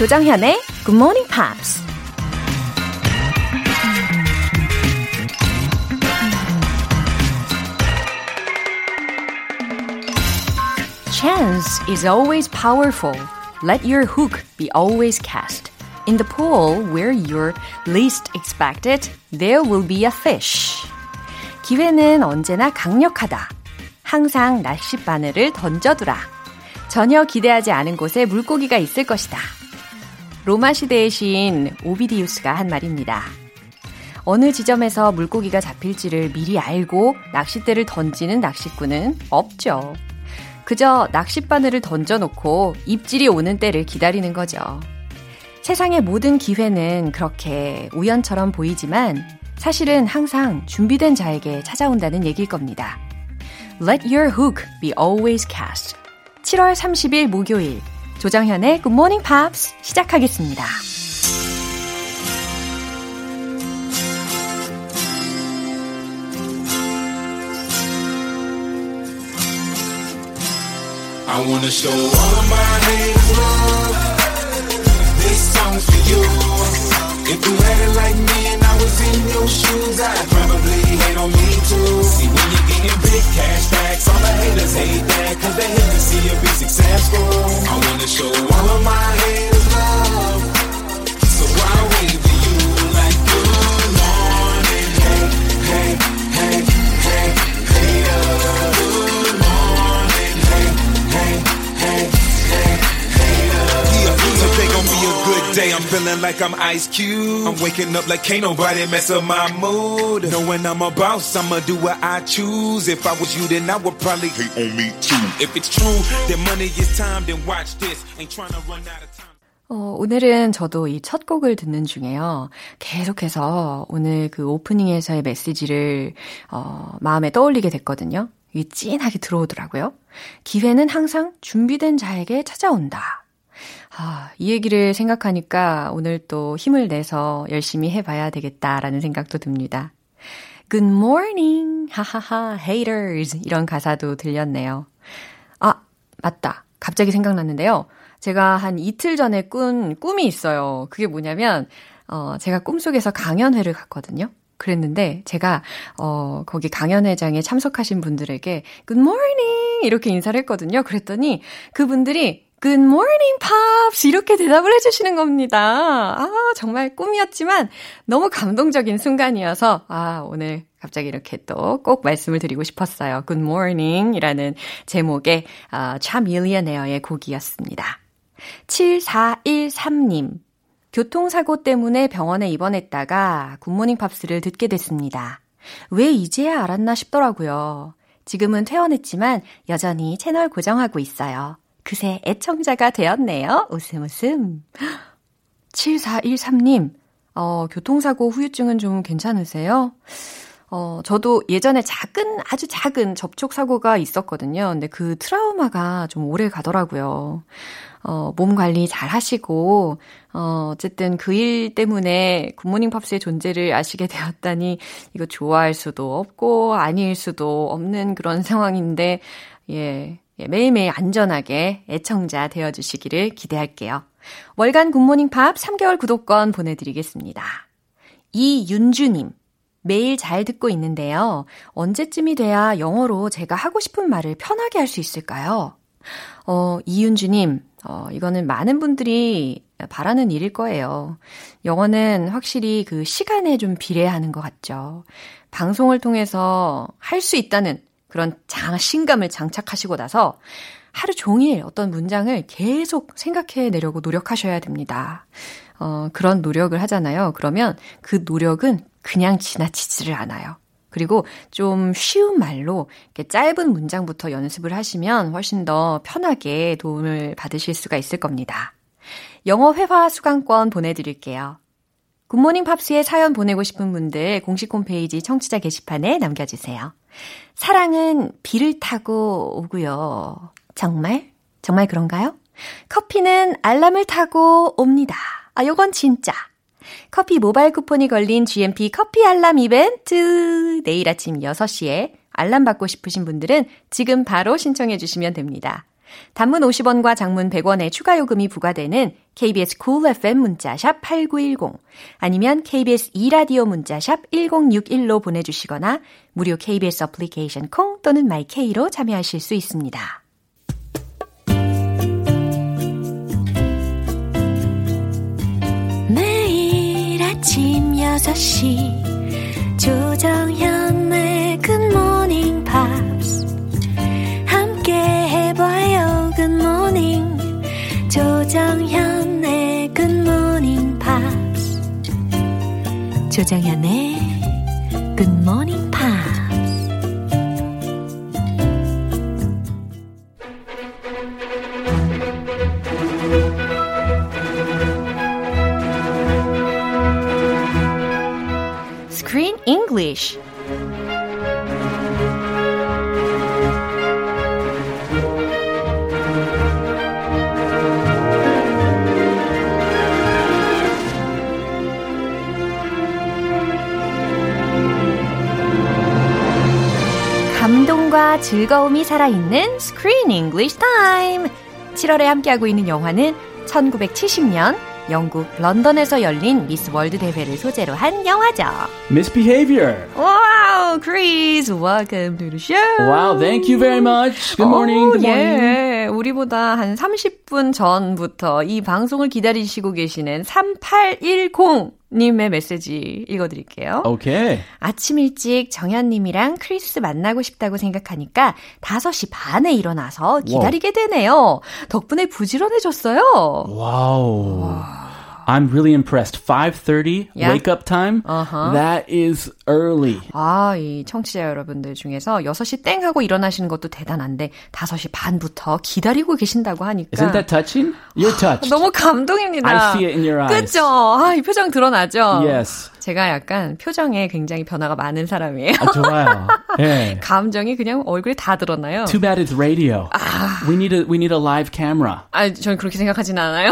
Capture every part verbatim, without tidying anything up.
조정현의 Good Morning Pops. Chance is always powerful. Let your hook be always cast. In the pool where you're least expected, there will be a fish. 기회는 언제나 강력하다. 항상 낚싯바늘을 던져두라. 전혀 기대하지 않은 곳에 물고기가 있을 것이다. 로마 시대의 시인 오비디우스가 한 말입니다. 어느 지점에서 물고기가 잡힐지를 미리 알고 낚싯대를 던지는 낚시꾼은 없죠. 그저 낚싯바늘을 던져놓고 입질이 오는 때를 기다리는 거죠. 세상의 모든 기회는 그렇게 우연처럼 보이지만 사실은 항상 준비된 자에게 찾아온다는 얘기일 겁니다. Let your hook be always cast. 칠월 삼십일 목요일 조정현의 Good Morning Pops 시작하겠습니다. I wanna show all my haters love. This song's for you. If you had it like me and I was in your shoes, I'd probably hate on me too. See, when you're getting big cash backs, all the haters hate that, 'cause they hate to see you be successful. I wanna show all of my haters love. So I wait for you like good morning. Hey, hey, hey, hey, haters. Good morning, hey. Today gon' be a good day, I'm feeling like I'm Ice Cube. I'm waking up like can't nobody mess up my mood. Knowing I'm a boss, I'ma do what I choose. If I was you, then I would probably hate on me too. If it's true, then money is time, then watch this. Ain't trying to run out of time. 어, 오늘은 저도 이 첫 곡을 듣는 중에요. 계속해서 오늘 그 오프닝에서의 메시지를 어, 마음에 떠올리게 됐거든요. 이게 찐하게 들어오더라고요. 기회는 항상 준비된 자에게 찾아온다. 아, 이 얘기를 생각하니까 오늘 또 힘을 내서 열심히 해봐야 되겠다라는 생각도 듭니다. Good morning, 하하하, haters 이런 가사도 들렸네요. 아, 맞다. 갑자기 생각났는데요. 제가 한 이틀 전에 꾼 꿈이 있어요. 그게 뭐냐면 어, 제가 꿈속에서 강연회를 갔거든요. 그랬는데 제가 어, 거기 강연회장에 참석하신 분들에게 Good morning 이렇게 인사를 했거든요. 그랬더니 그분들이 Good morning, Pops! 이렇게 대답을 해주시는 겁니다. 아, 정말 꿈이었지만 너무 감동적인 순간이어서 아, 오늘 갑자기 이렇게 또 꼭 말씀을 드리고 싶었어요. Good morning이라는 제목의 어, 차밀리어네어의 곡이었습니다. 칠사일삼 님. 교통사고 때문에 병원에 입원했다가 굿모닝 팝스를 듣게 됐습니다. 왜 이제야 알았나 싶더라고요. 지금은 퇴원했지만 여전히 채널 고정하고 있어요. 그새 애청자가 되었네요. 웃음 웃음. 칠사일삼 님, 어, 교통사고 후유증은 좀 괜찮으세요? 어, 저도 예전에 작은, 아주 작은 접촉사고가 있었거든요. 근데 그 트라우마가 좀 오래 가더라고요. 어, 몸 관리 잘 하시고, 어, 어쨌든 그 일 때문에 굿모닝 팝스의 존재를 아시게 되었다니, 이거 좋아할 수도 없고, 아닐 수도 없는 그런 상황인데, 예. 매일매일 안전하게 애청자 되어주시기를 기대할게요. 월간 굿모닝 팝 삼 개월 구독권 보내드리겠습니다. 이윤주님, 매일 잘 듣고 있는데요. 언제쯤이 돼야 영어로 제가 하고 싶은 말을 편하게 할 수 있을까요? 어, 이윤주님, 어, 이거는 많은 분들이 바라는 일일 거예요. 영어는 확실히 그 시간에 좀 비례하는 것 같죠. 방송을 통해서 할 수 있다는 그런 자신감을 장착하시고 나서 하루 종일 어떤 문장을 계속 생각해내려고 노력하셔야 됩니다. 어, 그런 노력을 하잖아요. 그러면 그 노력은 그냥 지나치지를 않아요. 그리고 좀 쉬운 말로 이렇게 짧은 문장부터 연습을 하시면 훨씬 더 편하게 도움을 받으실 수가 있을 겁니다. 영어 회화 수강권 보내드릴게요. 굿모닝 팝스에 사연 보내고 싶은 분들 공식 홈페이지 청취자 게시판에 남겨주세요. 사랑은 비를 타고 오고요. 정말? 정말 그런가요? 커피는 알람을 타고 옵니다. 아, 요건 진짜. 커피 모바일 쿠폰이 걸린 지엠피 커피 알람 이벤트. 내일 아침 여섯 시에 알람 받고 싶으신 분들은 지금 바로 신청해 주시면 됩니다. 단문 오십 원과 장문 백 원의 추가 요금이 부과되는 케이비에스 Cool 에프엠 문자샵 팔구일공 아니면 케이비에스 e라디오 문자샵 일공육일로 보내주시거나 무료 케이비에스 어플리케이션 콩 또는 마이케이로 참여하실 수 있습니다. 매일 아침 여섯 시 조정현의 Good Morning Pops 함께 해봐요. Good Morning 조정현의 Good Morning Pops 조정현의 Good Morning Pops Screen English 감동과 즐거움이 살아있는 Screen English Time! 칠월에 함께하고 있는 영화는 천구백칠십 년 영국 런던에서 열린 미스 월드 대회를 소재로 한 영화죠. Misbehavior! Wow, Chris! Welcome to the show! Wow, thank you very much! Good morning! Good morning! 우리보다 한 삼십 분 전부터 이 방송을 기다리시고 계시는 삼팔일공님의 메시지 읽어드릴게요. 오케이. 아침 일찍 정현님이랑 크리스 만나고 싶다고 생각하니까 다섯 시 반에 일어나서 기다리게 되네요. 덕분에 부지런해졌어요. 와우. 와. I'm really impressed. five thirty yeah. wake up time. Uh-huh. That is early. 아, 이 청취자 여러분들 중에서 여섯 시 땡 하고 일어나시는 것도 대단한데 다섯 시 반부터 기다리고 계신다고 하니까. Isn't that touching? You're touched. 너무 감동입니다. I see it in your eyes. 그렇죠? 아, 이 표정 드러나죠? Yes. 제가 약간 표정에 굉장히 변화가 많은 사람이에요. 아, 좋아요. 예. 감정이 그냥 얼굴에 다 드러나요. Too bad it's radio. 아. We need a we need a live camera. 아, 전 그렇게 생각하진 않아요.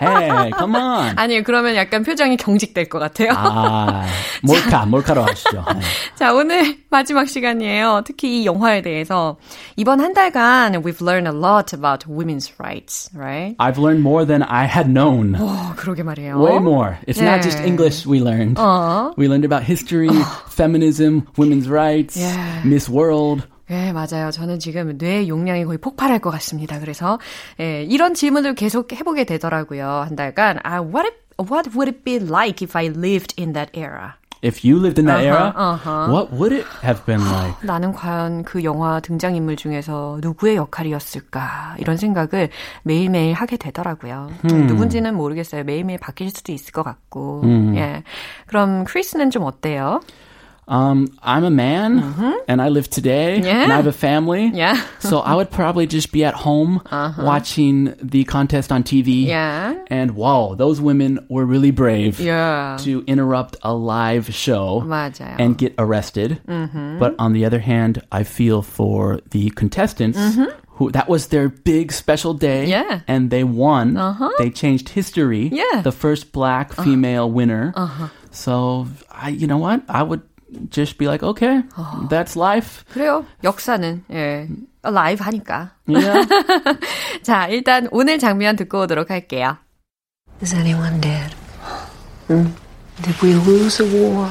Hey, come on. 아니요, 그러면 약간 표정이 경직될 것 같아요. 아, 몰카, 자, 몰카로 하시죠. 네. 자, 오늘 마지막 시간이에요. 특히 이 영화에 대해서 이번 한 달간 we've learned a lot about women's rights, right? I've learned more than I had known. 와, 그러게 말이에요. Way more. It's 네. not just English we learned. 어. We learned about history, 어. feminism, women's rights, 예. Miss World. 네, 맞아요. 저는 지금 뇌 용량이 거의 폭발할 것 같습니다. 그래서 예, 이런 질문을 계속 해보게 되더라고요. 한 달간 아, what, if, what would it be like if I lived in that era? If you lived in that uh-huh, era, uh-huh. what would it have been like? 나는 과연 그 영화 등장인물 중에서 누구의 역할이었을까? 이런 생각을 매일매일 하게 되더라고요. Hmm. 누군지는 모르겠어요. 매일매일 바뀔 수도 있을 것 같고. Hmm. 예. 그럼 크리스는 좀 어때요? Um, I'm a man, mm-hmm. and I live today, yeah. and I have a family. Yeah. So I would probably just be at home uh-huh. watching the contest on T V. Yeah. And wow, those women were really brave yeah. to interrupt a live show 맞아요. And get arrested. Mm-hmm. But on the other hand, I feel for the contestants. Mm-hmm. Who, that was their big special day, yeah. and they won. Uh-huh. They changed history. Yeah. The first black female uh-huh. winner. Uh-huh. So, I, you know what? I would... Just be like, okay, that's life. 그래요. 역사는 예, live 하니까. Yeah. 자, 일단 오늘 장면 듣고 오도록 할게요. Is anyone dead? Hmm? Did we lose a war?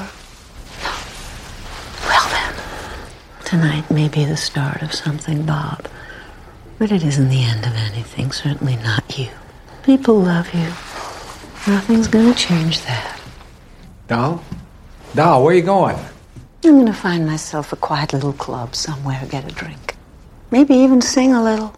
Well then, tonight may be the start of something, Bob. But it isn't the end of anything, certainly not you. People love you. Nothing's going to change that. No? No, where are you going? I'm going to find myself a quiet little club somewhere, get a drink. Maybe even sing a little.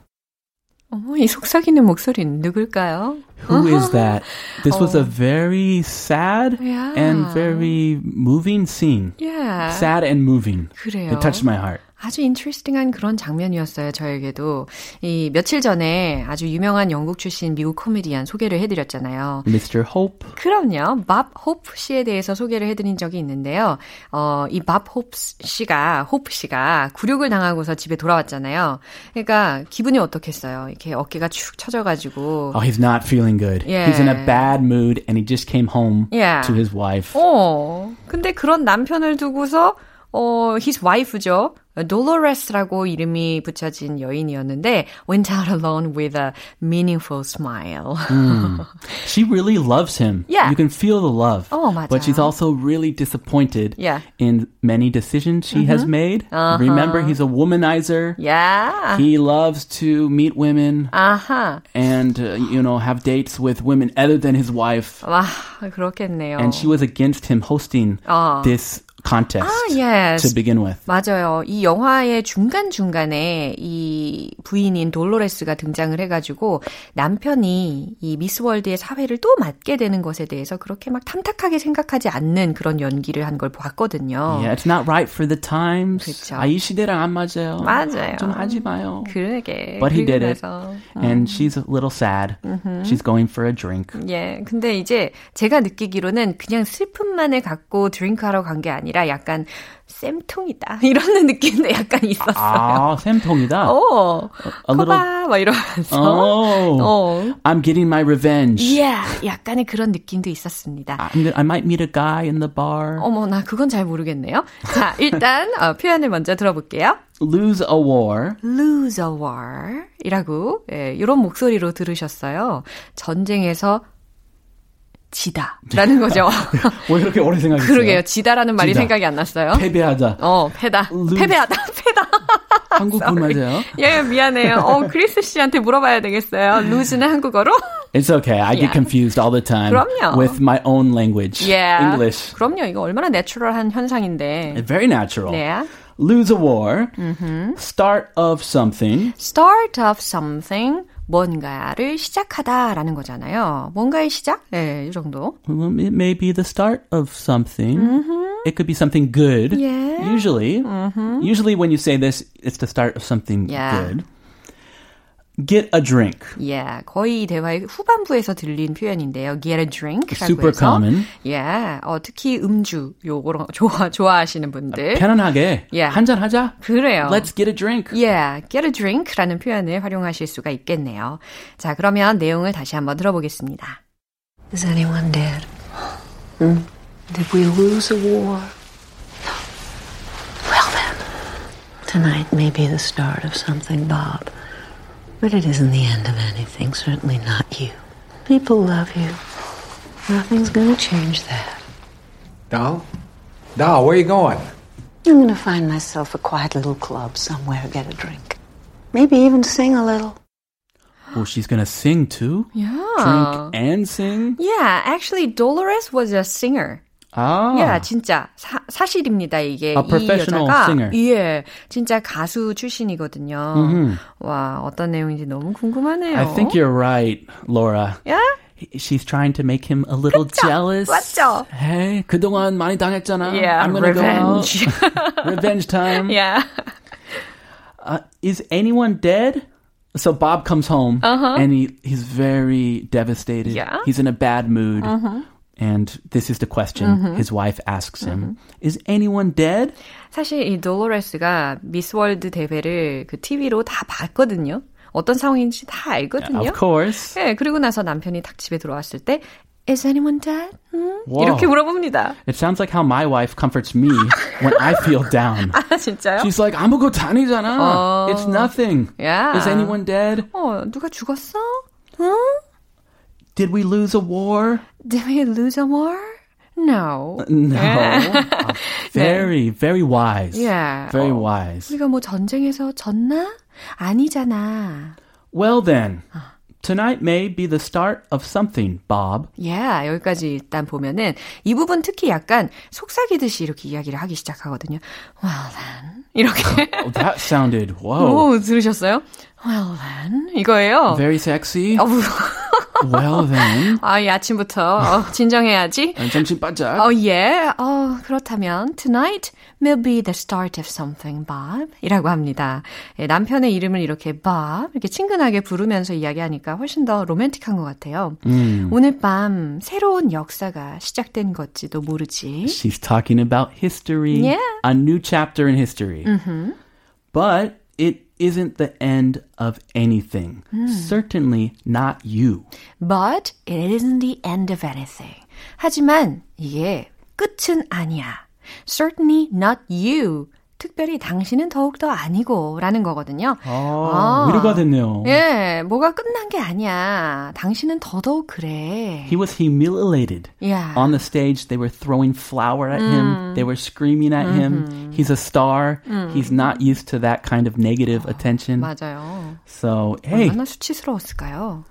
어머, 이 속삭이는 목소리는 누굴까요? Who is that? This was a very sad yeah. and very moving scene. Yeah. Sad and moving. 그래요. It touched my heart. 아주 인트레스팅한 그런 장면이었어요, 저에게도. 이 며칠 전에 아주 유명한 영국 출신 미국 코미디언 소개를 해드렸잖아요. 미스터 Hope. 그럼요. Bob Hope 씨에 대해서 소개를 해드린 적이 있는데요. 어, 이 Bob Hope 씨가, Hope 씨가 굴욕을 당하고서 집에 돌아왔잖아요. 그러니까 기분이 어떻겠어요? 이렇게 어깨가 축 처져가지고. Oh, he's not feeling good. Yeah. He's in a bad mood and he just came home yeah. to his wife. 어, 근데 그런 남편을 두고서 어, his wife죠. Dolores라고 이름이 붙여진 여인이었는데 went out alone with a meaningful smile. mm. She really loves him. Yeah. You can feel the love. Oh, 맞아. But she's also really disappointed yeah. in many decisions she mm-hmm. has made. Uh-huh. Remember, he's a womanizer. Yeah. He loves to meet women uh-huh. and uh, you know, have dates with women other than his wife. 와, 그렇겠네요. And she was against him hosting uh. this contest ah, yes. to begin with. 맞아요. 이 영화의 중간중간에 이 부인인 돌로레스가 등장을 해가지고 남편이 이 미스월드의 사회를 또 맡게 되는 것에 대해서 그렇게 막 탐탁하게 생각하지 않는 그런 연기를 한 걸 봤거든요. Yeah, it's not right for the times. 그쵸. 아, 이 시대랑 안 맞아요. 맞아요. 좀 하지 마요. 그러게. But he did it. 음. And she's a little sad. Mm-hmm. She's going for a drink. 예, 근데 이제 제가 느끼기로는 그냥 슬픔만을 갖고 드링크하러 간 게 아니라 약간 쌤통이다 이런 느낌도 약간 있었어요. 아, 쌤통이다? 오, 커봐 막 이러면서 oh, 어. I'm getting my revenge. Yeah, 약간의 그런 느낌도 있었습니다. I'm, I might meet a guy in the bar. 어머나, 그건 잘 모르겠네요. 자, 일단 어, 표현을 먼저 들어볼게요. Lose a war. Lose a war 이라고 예, 이런 목소리로 들으셨어요. 전쟁에서 지다라는 거죠. 왜 그렇게 오래 생각했어요? 그러게요. 지다라는 말이 지다. 생각이 안 났어요. 패배하자. 어, 패다. Lose. 패배하다. 패다. 한국 분 맞아요? 예, 미안해요. 어, 크리스 씨한테 물어봐야 되겠어요. lose는 한국어로? It's okay. I yeah. get confused all the time 그럼요. with my own language. Yeah. English. 그럼요. 이거 얼마나 내추럴한 현상인데. Very natural. 네. Lose a war. Mm-hmm. Start of something. Start of something. 뭔가를 시작하다라는 거잖아요. 뭔가의 시작? 네, 이 정도. It may be the start of something. Mm-hmm. It could be something good. Yeah. Usually, mm-hmm. usually when you say this, it's the start of something yeah. good. Get a drink. Yeah, 거의 대화의 후반부에서 들린 표현인데요. Get a drink라고 Super 해서. common. Yeah, 어, 특히 음주 요거 좋아 좋아하시는 분들. 편안하게 yeah. 한잔 하자. 그래요. Let's get a drink. Yeah, get a drink라는 표현을 활용하실 수가 있겠네요. 자, 그러면 내용을 다시 한번 들어보겠습니다. Is anyone dead? Hmm? Did we lose a war? Well then, tonight may be the start of something, Bob. But it isn't the end of anything, certainly not you. People love you. Nothing's going to change that. Doll? Doll, where are you going? I'm going to find myself a quiet little club somewhere, get a drink. Maybe even sing a little. Oh, she's going to sing too? Yeah. Drink and sing? Yeah, actually, Dolores was a singer. 아. Yeah, 진짜 사, 사실입니다 이게 이 여자가 singer. 예, 진짜 가수 출신이거든요. Mm-hmm. 와, 어떤 내용인지 너무 궁금하네요. I think you're right, Laura. Yeah? She's trying to make him a little 그쵸? jealous. 맞죠? Hey, 그동안 많이 당했잖아. Yeah, I'm gonna revenge. Go out. Revenge time. Yeah. Uh, is anyone dead? So Bob comes home uh-huh. and he, he's very devastated. Yeah? He's in a bad mood. Uh-huh. And this is the question mm-hmm. his wife asks him. Mm-hmm. Is anyone dead? 사실 이 도로레스가 미스 월드 대회를 그 티비로 다 봤거든요. 어떤 상황인지 다 알거든요. Yeah, of course. 예, 그리고 나서 남편이 딱 집에 들어왔을 때 Is anyone dead? 음? 이렇게 물어봅니다. It sounds like how my wife comforts me when I feel down. 아, 진짜요? She's like, 아무것도 아니잖아. 어... It's nothing. Yeah. Is anyone dead? 어, 누가 죽었어? 응? Did we lose a war? Did we lose a war? No. No. Yeah. Very, very wise. Yeah. Very 어, wise. 우리가 뭐 전쟁에서 졌나? 아니잖아. Well then, tonight may be the start of something, Bob. Yeah, 여기까지 일단 보면은 이 부분 특히 약간 속삭이듯이 이렇게 이야기를 하기 시작하거든요. Well then, 이렇게. Oh, that sounded, wow. 오, 들으셨어요? Well then, 이거예요. Very sexy. Well then. 아, 이 아침부터 어, 진정해야지. 정신 바짝. 어, 예. 어, 그렇다면 tonight will be the start of something, Bob. 이라고 합니다. 예, 남편의 이름을 이렇게 Bob 이렇게 친근하게 부르면서 이야기하니까 훨씬 더 로맨틱한 것 같아요. 음. 오늘 밤 새로운 역사가 시작된 것지도 모르지. She's talking about history. Yeah. A new chapter in history. Mm-hmm. But it isn't the end of anything. Mm. Certainly not you. But it isn't the end of anything. 하지만 이게 끝은 아니야. Certainly not you. 특별히 당신은 더욱더 아니고 라는 거거든요. 아, 아, 위로가 됐네요. 예, 뭐가 끝난 게 아니야. 당신은 더더욱 그래. He was humiliated. Yeah. On the stage, they were throwing flour at 음. him. They were screaming at 음흠. him. He's a star. 음. He's not used to that kind of negative 어, attention. 맞아요. So, hey. 얼마나 수치스러웠을까요?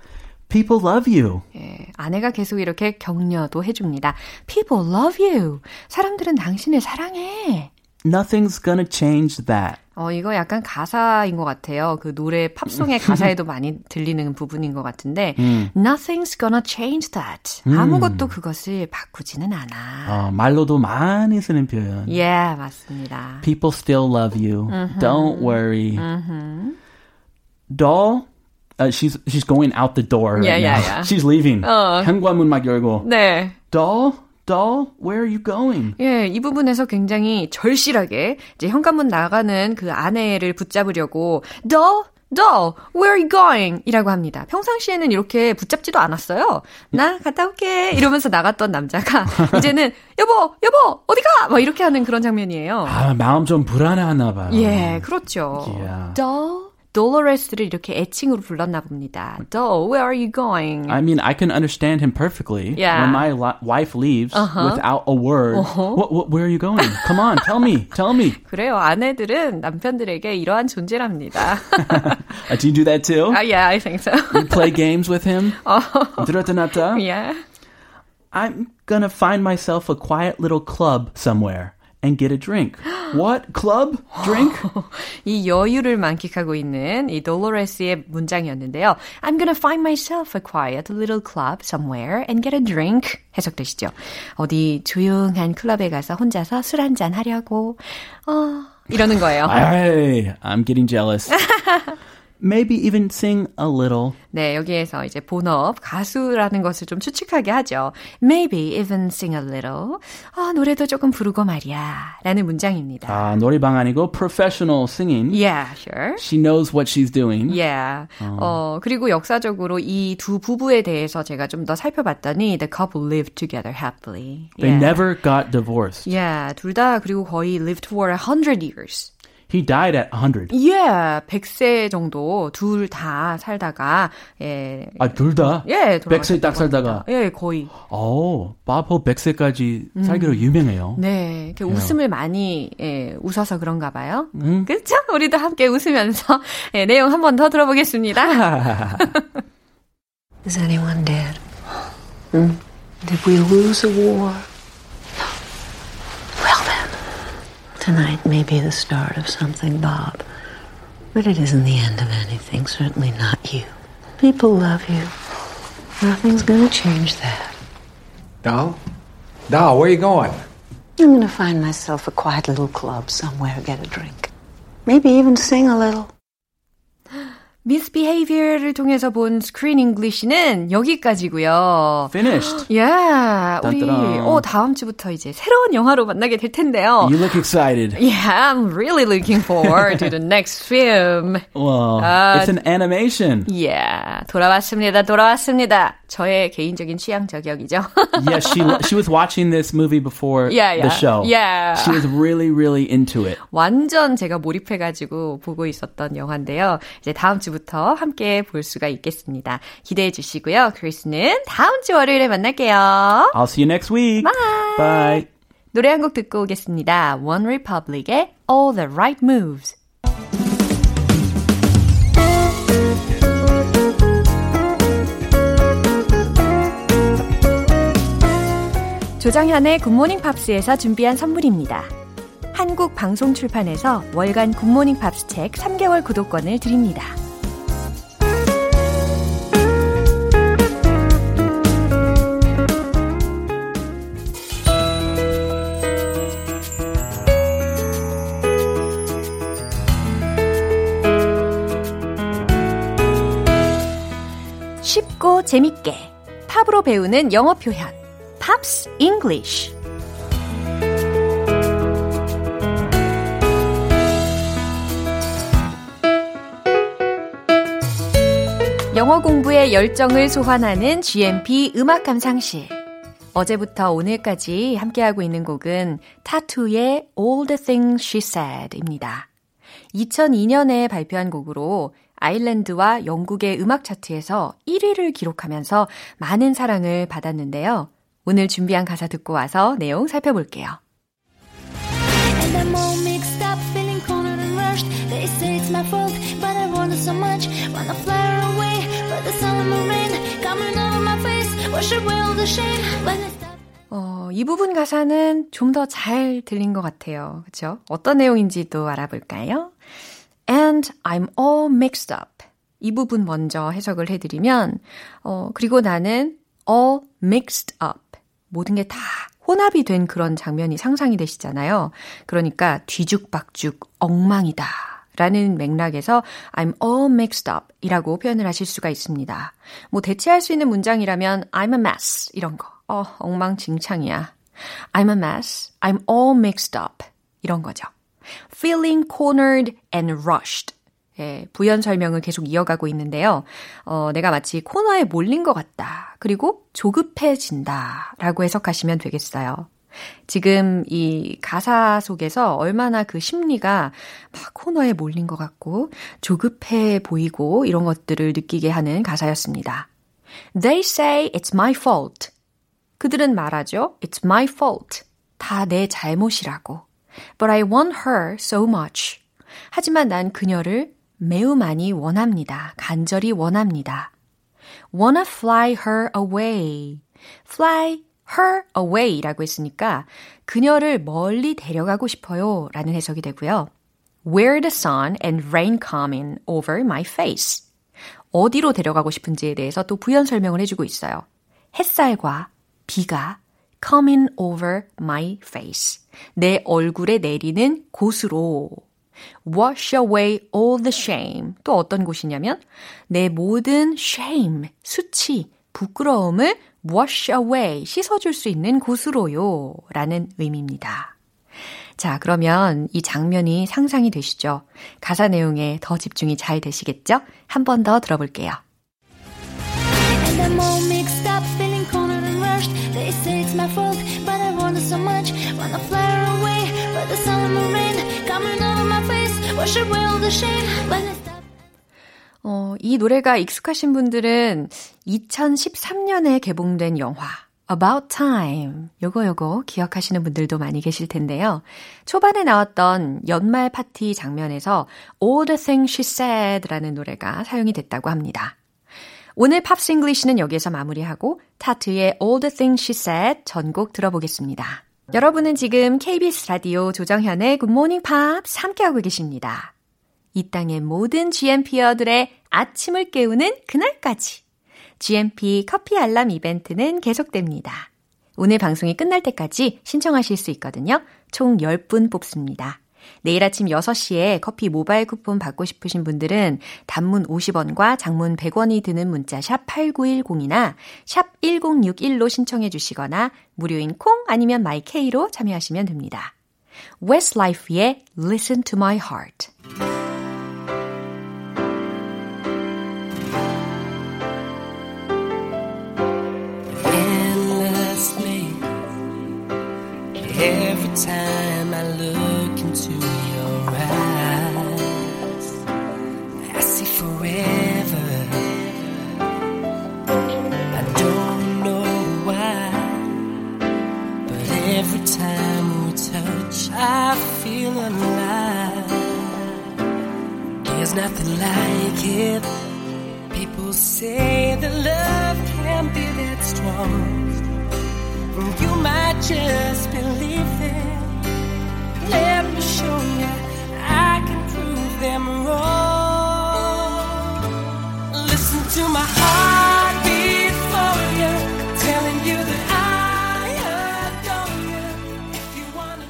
People love you. 예, 아내가 계속 이렇게 격려도 해줍니다. People love you. 사람들은 당신을 사랑해. Nothing's gonna change that. 어, 이거 약간 가사인 것 같아요. 그 노래 팝송의 가사에도 많이 들리는 부분인 것 같은데 음. Nothing's gonna change that. 음. 아무것도 그것을 바꾸지는 않아. 어, 말로도 많이 쓰는 표현. 예, yeah, 맞습니다. People still love you. 음흠. Don't worry. 음흠. Doll, uh, she's, she's going out the door right yeah, now. Yeah, yeah. She's leaving. 어. 현관문 막 열고. 네. Doll? Doll, where are you going? 예, 이 부분에서 굉장히 절실하게 이제 현관문 나가는 그 아내를 붙잡으려고 Doll, doll, where are you going? 이라고 합니다. 평상시에는 이렇게 붙잡지도 않았어요. 나 갔다 올게 이러면서 나갔던 남자가 이제는 여보, 여보, 어디 가? 막 이렇게 하는 그런 장면이에요. 아, 마음 좀 불안해하나 봐요. 예, 그렇죠. Yeah. Doll. Dolores를 이렇게 애칭으로 불렀나 봅니다. Doll, where are you going? I mean, I can understand him perfectly. Yeah. When my li- wife leaves uh-huh. without a word, uh-huh. what, what, where are you going? Come on, tell me, tell me. 그래요, 아내들은 남편들에게 이러한 존재랍니다. Do you do that too? Uh, yeah, I think so. You play games with him? 들었다 놨다? Yeah. I'm gonna find myself a quiet little club somewhere. And get a drink. What? Club? Drink? 이 여유를 만끽하고 있는 이 Dolores의 문장이었는데요. I'm gonna find myself a quiet little club somewhere and get a drink. 해석되시죠? 어디 조용한 클럽에 가서 혼자서 술 한잔 하려고 어, 이러는 거예요. Hey, I'm getting jealous. Maybe even sing a little. 네, 여기에서 이제 본업, 가수라는 것을 좀 추측하게 하죠. Maybe even sing a little. 아, 노래도 조금 부르고 말이야. 라는 문장입니다. 아, 노래방 아니고 professional singing. Yeah, sure. She knows what she's doing. Yeah. 어, 어 그리고 역사적으로 이 두 부부에 대해서 제가 좀 더 살펴봤더니 The couple lived together happily. They yeah. never got divorced. Yeah, 둘 다 그리고 거의 lived for one hundred years. He died at one hundred. Yeah, 백세 정도 둘 다 살다가 예. 아, 둘 다? 예, 백세 딱 살다가. 예, 거의. 오, Bob Hope 백세까지 음. 살기로 유명해요. 네, 이렇게 yeah. 웃음을 많이 예, 웃어서 그런가 봐요. 음. 그렇죠? 우리도 함께 웃으면서 예, 내용 한 번 더 들어보겠습니다. Is anyone dead? Mm? Did we lose a war? Tonight may be the start of something, Bob. But it isn't the end of anything, certainly not you. People love you. Nothing's gonna change that. Doll? Doll, where are you going? I'm gonna find myself a quiet little club somewhere, get a drink. Maybe even sing a little. Misbehavior를 통해서 본 Screen English는 여기까지고요. Finished. Yeah, 우리 어, 다음 주부터 이제 새로운 영화로 만나게 될 텐데요. You look excited. Yeah, I'm really looking forward to the next film. Wow, uh, it's an animation. Yeah, 돌아왔습니다, 돌아왔습니다. 저의 개인적인 취향 저격이죠. Yeah, she she was watching this movie before yeah, yeah, the show. Yeah, she was really really into it. 완전 제가 몰입해가지고 보고 있었던 영화인데요. 이제 다음 주. 부터 함께 볼 수가 있겠습니다. 기대해 주시고요. 크리스는 다음 주 월요일에 만날게요. I'll see you next week. Bye. Bye. 노래 한 곡 듣고 오겠습니다. One Republic의 All the Right Moves. 조정현의 굿모닝 팝스에서 준비한 선물입니다. 한국 방송 출판에서 월간 굿모닝 팝스 책 삼 개월 구독권을 드립니다. 쉽고 재밌게 팝으로 배우는 영어 표현 팝스 잉글리쉬 영어 공부의 열정을 소환하는 GMP 음악 감상실 어제부터 오늘까지 함께하고 있는 곡은 타투의 All the Things She Said입니다. 이천이 년에 발표한 곡으로 아일랜드와 영국의 음악 차트에서 일 위를 기록하면서 많은 사랑을 받았는데요. 오늘 준비한 가사 듣고 와서 내용 살펴볼게요. And I'm all mixed up, feeling cornered and rushed. They say it's my fault, but I wanted so much. Wanna fly away, but the sun and the rain coming over my face. Wash away all the shame. When I stop. 어, 이 부분 가사는 좀 더 잘 들린 것 같아요. 그렇죠? 어떤 내용인지도 알아볼까요? And I'm all mixed up. 이 부분 먼저 해석을 해드리면, 어, 그리고 나는 all mixed up. 모든 게 다 혼합이 된 그런 장면이 상상이 되시잖아요. 그러니까 뒤죽박죽 엉망이다 라는 맥락에서 I'm all mixed up 이라고 표현을 하실 수가 있습니다. 뭐 대체할 수 있는 문장이라면 I'm a mess 이런 거. 어, 엉망진창이야. I'm a mess. I'm all mixed up. 이런 거죠. Feeling cornered and rushed. 예, 부연 설명을 계속 이어가고 있는데요. 어, 내가 마치 코너에 몰린 것 같다. 그리고 조급해진다. 라고 해석하시면 되겠어요. 지금 이 가사 속에서 얼마나 그 심리가 막 코너에 몰린 것 같고 조급해 보이고 이런 것들을 느끼게 하는 가사였습니다. They say it's my fault. 그들은 말하죠. It's my fault. 다 내 잘못이라고. But I want her so much. 하지만 난 그녀를 매우 많이 원합니다. 간절히 원합니다. Wanna fly her away. Fly her away 라고 했으니까 그녀를 멀리 데려가고 싶어요 라는 해석이 되고요. Where the sun and rain come in over my face. 어디로 데려가고 싶은지에 대해서 또 부연 설명을 해주고 있어요. 햇살과 비가 come in over my face. 내 얼굴에 내리는 곳으로. Wash away all the shame. 또 어떤 곳이냐면 내 모든 shame, 수치, 부끄러움을 wash away, 씻어줄 수 있는 곳으로요. 라는 의미입니다. 자, 그러면 이 장면이 상상이 되시죠? 가사 내용에 더 집중이 잘 되시겠죠? 한 번 더 들어볼게요. And I'm all mixed up, feeling cornered and rushed. They say it's my fault, but I wanted so much. Wanna fly away, but the sun and the rain coming over. 어, 이 노래가 익숙하신 분들은 이천십삼 년에 개봉된 영화 About Time 요거 요거 기억하시는 분들도 많이 계실 텐데요. 초반에 나왔던 연말 파티 장면에서 All the Things She Said라는 노래가 사용이 됐다고 합니다. 오늘 팝스 잉글리시는 여기에서 마무리하고 타투의 All the Things She Said 전곡 들어보겠습니다. 여러분은 지금 케이비에스 라디오 조정현의 굿모닝 팝스 함께하고 계십니다. 이 땅의 모든 지엠피어들의 아침을 깨우는 그날까지 지엠피 커피 알람 이벤트는 계속됩니다. 오늘 방송이 끝날 때까지 신청하실 수 있거든요. 총 열 분 뽑습니다. 내일 아침 여섯 시에 커피 모바일 쿠폰 받고 싶으신 분들은 단문 오십 원과 장문 백 원이 드는 문자 샵 팔구일공이나 샵 일공육일로 신청해 주시거나 무료인 콩 아니면 마이케이로 참여하시면 됩니다. Westlife의 Listen to My Heart. Every time I look into your eyes, I see forever. I don't know why, but every time we touch, I feel alive. There's nothing like it. People say that love can't be that strong. You might just believe it. Let me show you I can prove them wrong. Listen to my heart beat for you, telling you that I adore you. If you wanna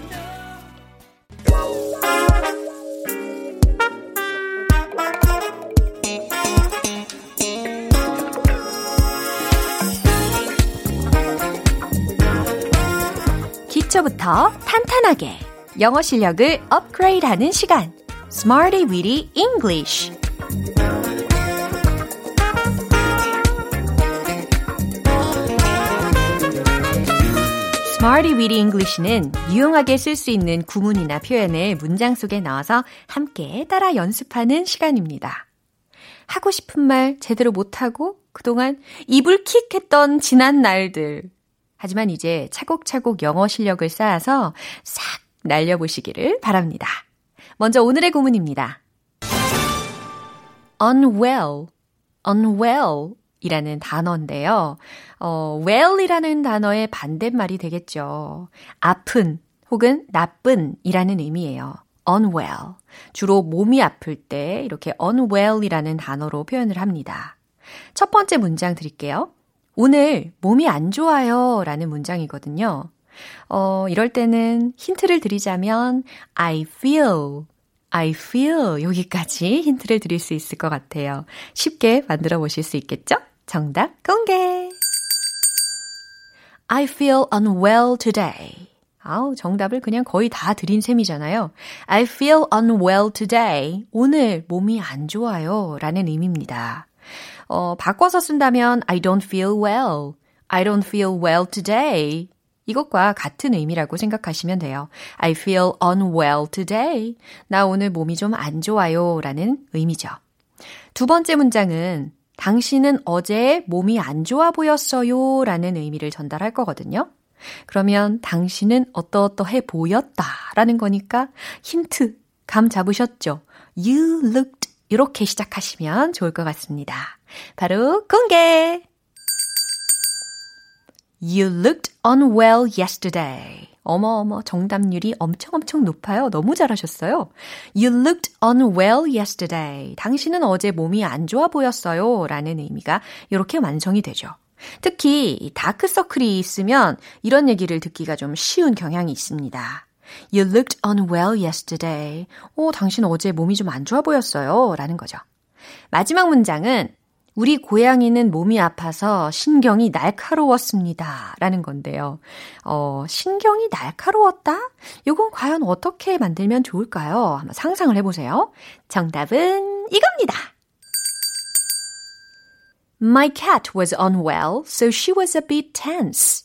부터 탄탄하게 영어 실력을 업그레이드하는 시간 Smarty Weedy English Smarty Weedy English는 유용하게 쓸 수 있는 구문이나 표현을 문장 속에 넣어서 함께 따라 연습하는 시간입니다. 하고 싶은 말 제대로 못하고 그동안 이불킥했던 지난 날들. 하지만 이제 차곡차곡 영어 실력을 쌓아서 싹 날려보시기를 바랍니다. 먼저 오늘의 구문입니다. unwell, unwell 이라는 단어인데요. 어, well이라는 단어의 반대말이 되겠죠. 아픈 혹은 나쁜 이라는 의미예요. unwell. 주로 몸이 아플 때 이렇게 unwell이라는 단어로 표현을 합니다. 첫 번째 문장 드릴게요. 오늘 몸이 안 좋아요 라는 문장이거든요. 어, 이럴 때는 힌트를 드리자면 I feel, I feel 여기까지 힌트를 드릴 수 있을 것 같아요. 쉽게 만들어 보실 수 있겠죠? 정답 공개! I feel unwell today. 아우, 정답을 그냥 거의 다 드린 셈이잖아요. I feel unwell today. 오늘 몸이 안 좋아요 라는 의미입니다. 어, 바꿔서 쓴다면 I don't feel well. I don't feel well today. 이것과 같은 의미라고 생각하시면 돼요. I feel unwell today. 나 오늘 몸이 좀 안 좋아요 라는 의미죠. 두 번째 문장은 당신은 어제 몸이 안 좋아 보였어요 라는 의미를 전달할 거거든요. 그러면 당신은 어떠어떠해 보였다 라는 거니까 힌트 감 잡으셨죠? You looked 이렇게 시작하시면 좋을 것 같습니다. 바로 공개! You looked unwell yesterday. 어머어머, 정답률이 엄청 엄청 높아요. 너무 잘하셨어요. You looked unwell yesterday. 당신은 어제 몸이 안 좋아 보였어요 라는 의미가 이렇게 완성이 되죠. 특히 다크서클이 있으면 이런 얘기를 듣기가 좀 쉬운 경향이 있습니다. You looked unwell yesterday. 오, 당신 어제 몸이 좀 안 좋아 보였어요 라는 거죠. 마지막 문장은 우리 고양이는 몸이 아파서 신경이 날카로웠습니다 라는 건데요. 어, 신경이 날카로웠다? 이건 과연 어떻게 만들면 좋을까요? 한번 상상을 해보세요. 정답은 이겁니다. My cat was unwell, so she was a bit tense.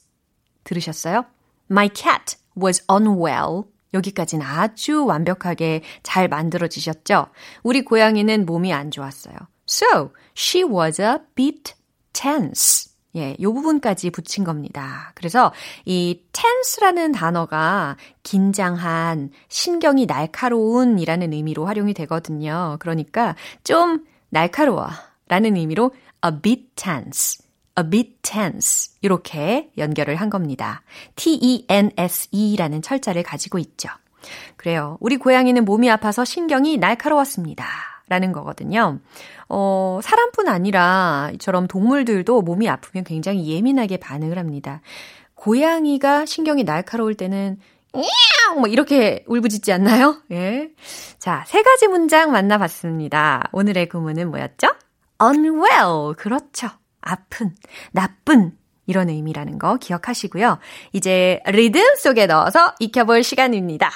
들으셨어요? My cat was unwell. 여기까지는 아주 완벽하게 잘 만들어지셨죠? 우리 고양이는 몸이 안 좋았어요. So, she was a bit tense. 예, 요 부분까지 붙인 겁니다. 그래서 이 tense라는 단어가 긴장한, 신경이 날카로운 이라는 의미로 활용이 되거든요. 그러니까 좀 날카로워 라는 의미로 a bit tense, a bit tense 이렇게 연결을 한 겁니다. T-E-N-S-E라는 철자를 가지고 있죠. 그래요. 우리 고양이는 몸이 아파서 신경이 날카로웠습니다. 라는 거거든요. 어, 사람뿐 아니라 이처럼 동물들도 몸이 아프면 굉장히 예민하게 반응을 합니다. 고양이가 신경이 날카로울 때는 뭐 이렇게 울부짖지 않나요? 예. 자, 세 가지 문장 만나봤습니다. 오늘의 구문은 뭐였죠? unwell, 그렇죠. 아픈, 나쁜 이런 의미라는 거 기억하시고요. 이제 리듬 속에 넣어서 익혀볼 시간입니다.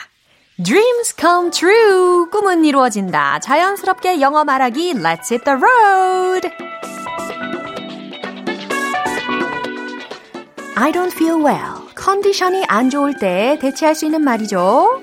Dreams come true. 꿈은 이루어진다. 자연스럽게 영어 말하기. Let's hit the road. I don't feel well. 컨디션이 안 좋을 때 대체할 수 있는 말이죠.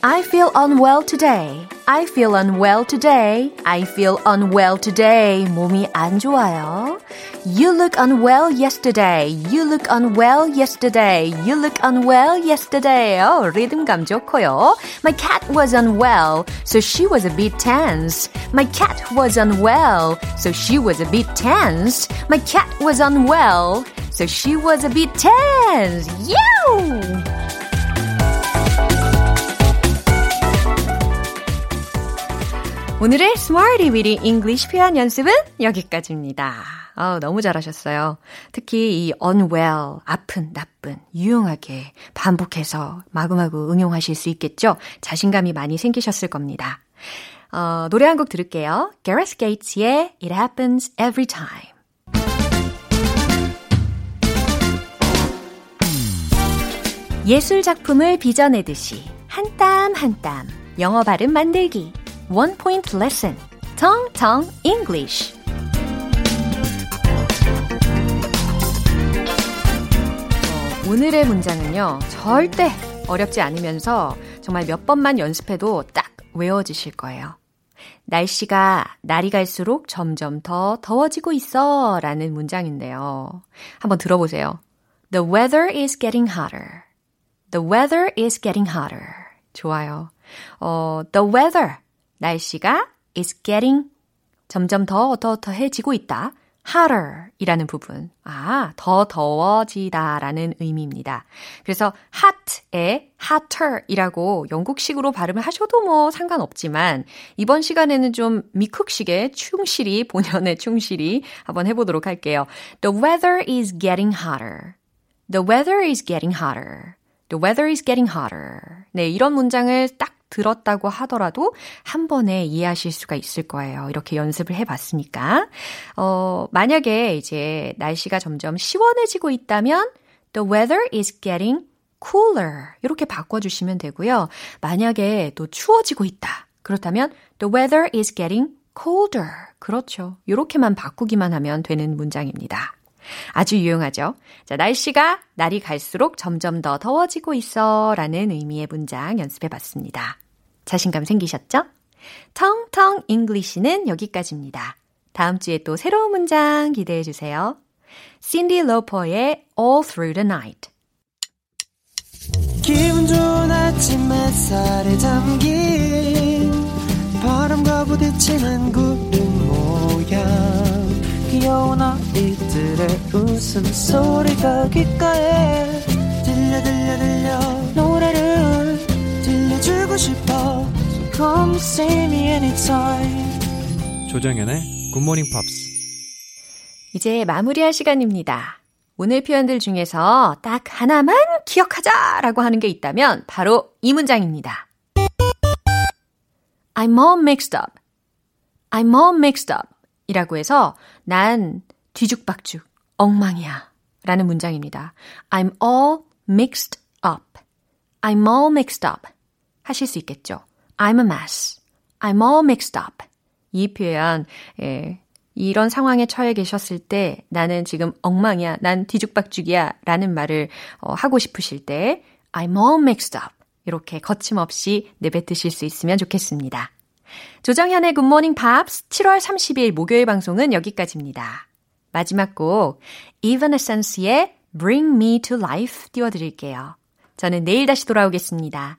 I feel unwell today. I feel unwell today. I feel unwell today. 몸이 안 좋아요. You look unwell yesterday. You look unwell yesterday. You look unwell yesterday. 어, 리듬감 좋고요. My cat was unwell, so she was a bit tense. My cat was unwell, so she was a bit tense. My cat was unwell, so she was a bit tense. You! 오늘의 Smarty Weedy English 표현 연습은 여기까지입니다. 아, 너무 잘하셨어요. 특히 이 unwell, 아픈, 나쁜, 유용하게 반복해서 마구마구 응용하실 수 있겠죠? 자신감이 많이 생기셨을 겁니다. 어, 노래 한 곡 들을게요. Gareth Gates의 It Happens Every Time. 예술 작품을 빚어내듯이 한 땀 한 땀 영어 발음 만들기. One Point Lesson, Tong Tong English. 어, 오늘의 문장은요, 절대 어렵지 않으면서 정말 몇 번만 연습해도 딱 외워지실 거예요. 날씨가 날이 갈수록 점점 더 더워지고 있어 라는 문장인데요. 한번 들어보세요. The weather is getting hotter. The weather is getting hotter. 좋아요. 어, the weather, 날씨가 is getting 점점 더 더더해지고 있다. hotter 이라는 부분. 아, 더 더워지다 라는 의미입니다. 그래서 hot에 hotter 이라고 영국식으로 발음을 하셔도 뭐 상관없지만 이번 시간에는 좀 미국식의 충실히, 본연의 충실히 한번 해보도록 할게요. The weather is getting hotter. The weather is getting hotter. The weather is getting hotter. 네, 이런 문장을 딱 들었다고 하더라도 한 번에 이해하실 수가 있을 거예요. 이렇게 연습을 해봤으니까. 어, 만약에 이제 날씨가 점점 시원해지고 있다면 The weather is getting cooler. 이렇게 바꿔주시면 되고요. 만약에 또 추워지고 있다. 그렇다면 The weather is getting colder. 그렇죠. 이렇게만 바꾸기만 하면 되는 문장입니다. 아주 유용하죠? 자, 날씨가 날이 갈수록 점점 더 더워지고 있어 라는 의미의 문장 연습해봤습니다. 자신감 생기셨죠? 텅텅 잉글리시는 여기까지입니다. 다음 주에 또 새로운 문장 기대해주세요. Cindy Lauper의 All Through the Night. 기분 좋은 아침 햇살에 담긴 바람과 부딪히는 구름 모양 귀여운 아이들의 웃음소리가 귓가에 들려 들려 들려 노래를 들려주고 싶어 So come see me anytime 조정연의 굿모닝 팝스 이제 마무리할 시간입니다. 오늘 표현들 중에서 딱 하나만 기억하자라고 하는 게 있다면 바로 이 문장입니다. I'm all mixed up. I'm all mixed up. 이라고 해서 난 뒤죽박죽, 엉망이야 라는 문장입니다. I'm all mixed up. I'm all mixed up. 하실 수 있겠죠? I'm a mess. I'm all mixed up. 이 표현, 예, 이런 상황에 처해 계셨을 때 나는 지금 엉망이야, 난 뒤죽박죽이야 라는 말을 어, 하고 싶으실 때 I'm all mixed up. 이렇게 거침없이 내뱉으실 수 있으면 좋겠습니다. 조정현의 굿모닝 팝스 칠월 삼십일 목요일 방송은 여기까지입니다. 마지막 곡 Evanescence의 Bring Me to Life 띄워드릴게요. 저는 내일 다시 돌아오겠습니다.